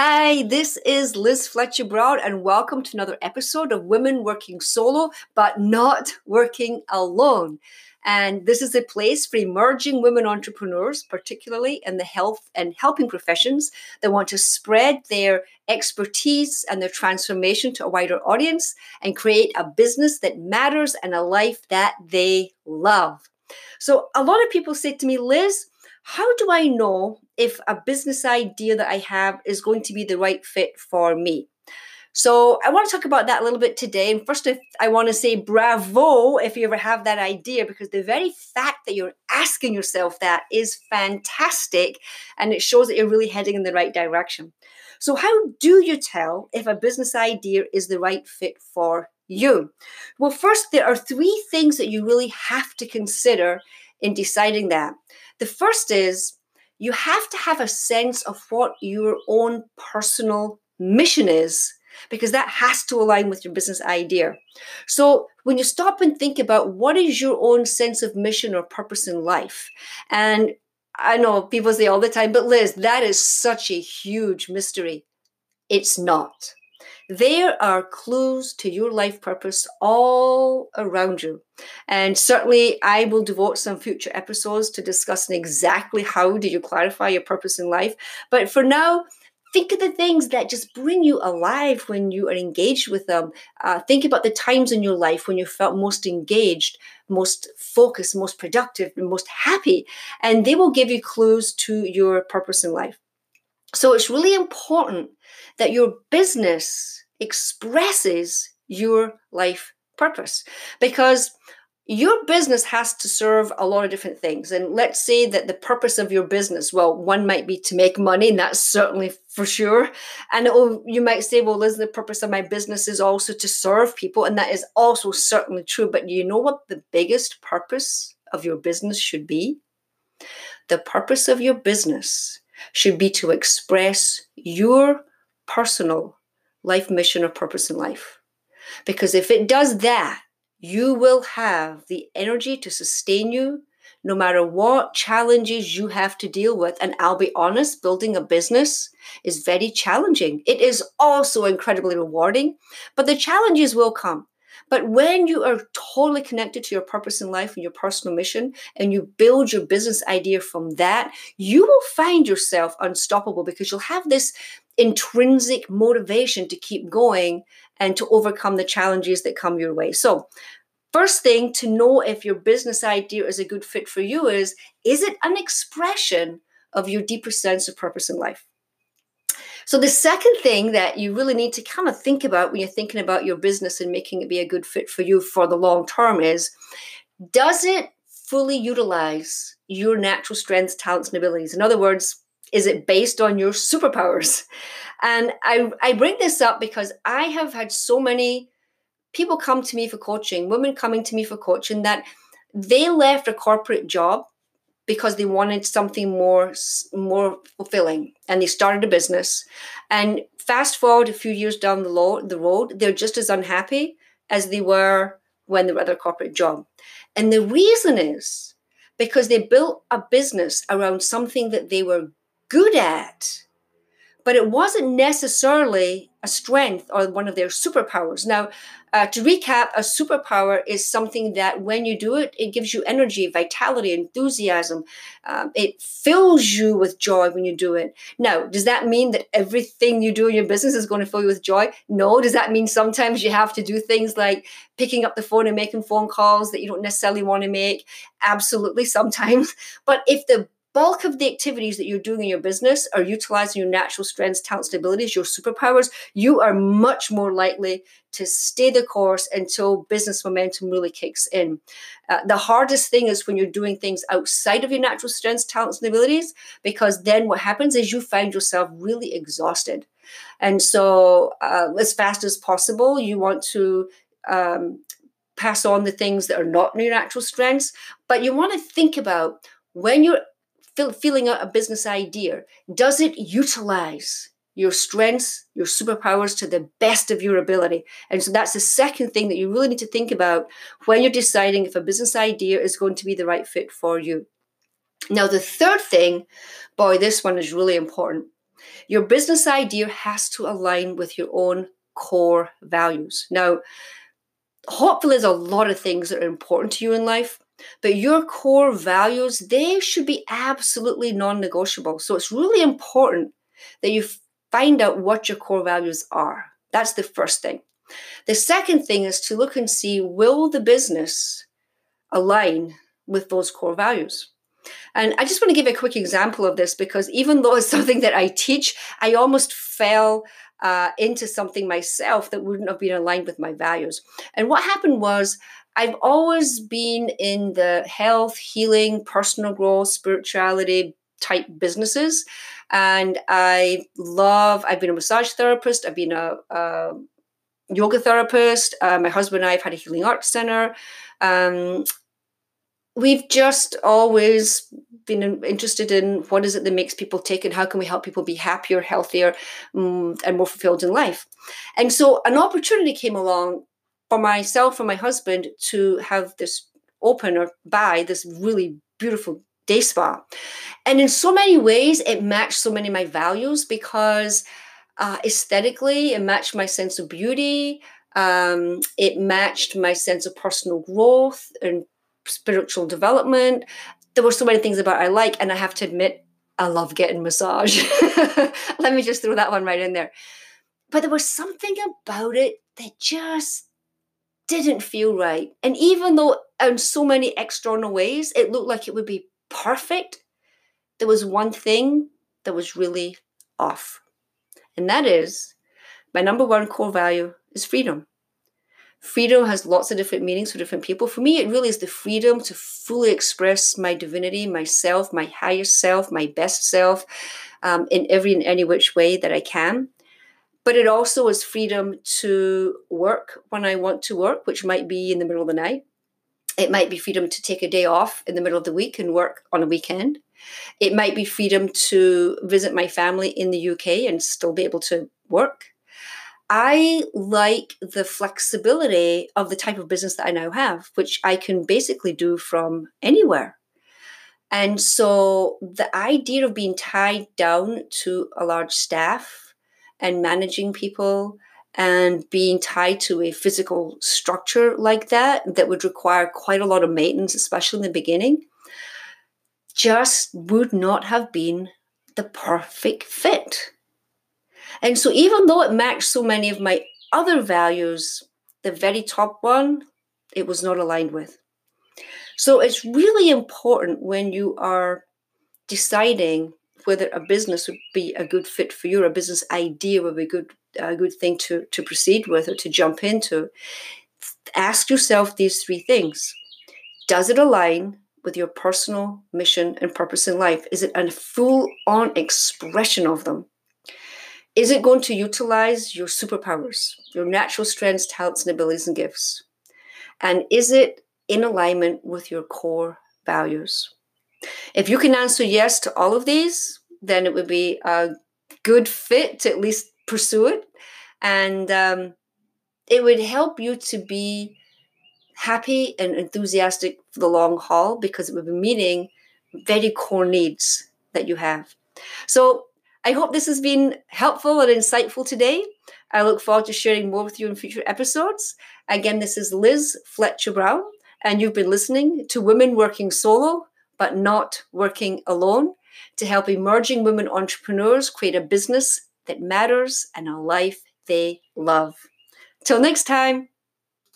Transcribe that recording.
Hi, this is Liz Fletcher-Brown and welcome to another episode of Women Working Solo But Not Working Alone. And this is a place for emerging women entrepreneurs, particularly in the health and helping professions that want to spread their expertise and their transformation to a wider audience and create a business that matters and a life that they love. So a lot of people say to me, Liz, how do I know if a business idea that I have is going to be the right fit for me? So I want to talk about that a little bit today. And first, I want to say bravo if you ever have that idea, because the very fact that you're asking yourself that is fantastic. And it shows that you're really heading in the right direction. So how do you tell if a business idea is the right fit for you? Well, first, there are three things that you really have to consider in deciding that. The first is you have to have a sense of what your own personal mission is, because that has to align with your business idea. So when you stop and think about what is your own sense of mission or purpose in life, and I know people say all the time, but Liz, that is such a huge mystery. It's not. There are clues to your life purpose all around you. And certainly I will devote some future episodes to discussing exactly how do you clarify your purpose in life. But for now, think of the things that just bring you alive when you are engaged with them. Think about the times in your life when you felt most engaged, most focused, most productive, and most happy. And they will give you clues to your purpose in life. So it's really important that your business expresses your life purpose, because your business has to serve a lot of different things. And let's say that the purpose of your business, well, one might be to make money, and that's certainly for sure. And you might say, well, Liz, the purpose of my business is also to serve people. And that is also certainly true. But you know what the biggest purpose of your business should be? The purpose of your business should be to express your personal life mission or purpose in life. Because if it does that, you will have the energy to sustain you no matter what challenges you have to deal with. And I'll be honest, building a business is very challenging. It is also incredibly rewarding, but the challenges will come. But when you are totally connected to your purpose in life and your personal mission, and you build your business idea from that, you will find yourself unstoppable, because you'll have this intrinsic motivation to keep going and to overcome the challenges that come your way. So first thing to know if your business idea is a good fit for you is it an expression of your deeper sense of purpose in life? So the second thing that you really need to kind of think about when you're thinking about your business and making it be a good fit for you for the long term is, does it fully utilize your natural strengths, talents, and abilities? In other words, is it based on your superpowers? And I bring this up because I have had so many people come to me for coaching, women coming to me for coaching, that they left a corporate job because they wanted something more fulfilling, and they started a business. And fast forward a few years down the road, they're just as unhappy as they were when they were at their corporate job. And the reason is because they built a business around something that they were good at, but it wasn't necessarily a strength or one of their superpowers. Now, to recap, a superpower is something that when you do it, it gives you energy, vitality, enthusiasm. It fills you with joy when you do it. Now, does that mean that everything you do in your business is going to fill you with joy? No. Does that mean sometimes you have to do things like picking up the phone and making phone calls that you don't necessarily want to make? Absolutely, sometimes. But if the bulk of the activities that you're doing in your business are utilizing your natural strengths, talents, and abilities, your superpowers, you are much more likely to stay the course until business momentum really kicks in. The hardest thing is when you're doing things outside of your natural strengths, talents, and abilities, because then what happens is you find yourself really exhausted. And so as fast as possible, you want to pass on the things that are not in your natural strengths. But you want to think about, when you're filling out a business idea, does it utilize your strengths, your superpowers to the best of your ability? And so that's the second thing that you really need to think about when you're deciding if a business idea is going to be the right fit for you. Now, the third thing, boy, this one is really important. Your business idea has to align with your own core values. Now, hopefully there's a lot of things that are important to you in life, but your core values, they should be absolutely non-negotiable. So it's really important that you find out what your core values are. That's the first thing. The second thing is to look and see, will the business align with those core values? And I just want to give a quick example of this, because even though it's something that I teach, I almost fell into something myself that wouldn't have been aligned with my values. And what happened was, I've always been in the health, healing, personal growth, spirituality type businesses. And I've been a massage therapist. I've been a yoga therapist. My husband and I have had a healing arts center. We've just always been interested in what is it that makes people tick and how can we help people be happier, healthier, and more fulfilled in life. And so an opportunity came along for myself and my husband to have this buy this really beautiful day spa. And in so many ways, it matched so many of my values, because aesthetically, it matched my sense of beauty. It matched my sense of personal growth and spiritual development. There were so many things about I like, and I have to admit, I love getting massage. Let me just throw that one right in there. But there was something about it that just didn't feel right. And even though in so many external ways, it looked like it would be perfect, there was one thing that was really off. And that is, my number one core value is freedom. Freedom has lots of different meanings for different people. For me, it really is the freedom to fully express my divinity, myself, my highest self, my best self, in every and any which way that I can. But it also is freedom to work when I want to work, which might be in the middle of the night. It might be freedom to take a day off in the middle of the week and work on a weekend. It might be freedom to visit my family in the UK and still be able to work. I like the flexibility of the type of business that I now have, which I can basically do from anywhere. And so the idea of being tied down to a large staff and managing people and being tied to a physical structure like that would require quite a lot of maintenance, especially in the beginning, just would not have been the perfect fit. And so even though it matched so many of my other values, the very top one, it was not aligned with. So it's really important when you are deciding whether a business would be a good fit for you, or a business idea would be a good thing to proceed with or to jump into, ask yourself these three things. Does it align with your personal mission and purpose in life? Is it a full-on expression of them? Is it going to utilize your superpowers, your natural strengths, talents, and abilities and gifts? And is it in alignment with your core values? If you can answer yes to all of these, then it would be a good fit to at least pursue it. And it would help you to be happy and enthusiastic for the long haul, because it would be meeting very core needs that you have. So I hope this has been helpful and insightful today. I look forward to sharing more with you in future episodes. Again, this is Liz Fletcher-Brown, and you've been listening to Women Working Solo But Not Working Alone, to help emerging women entrepreneurs create a business that matters and a life they love. Till next time.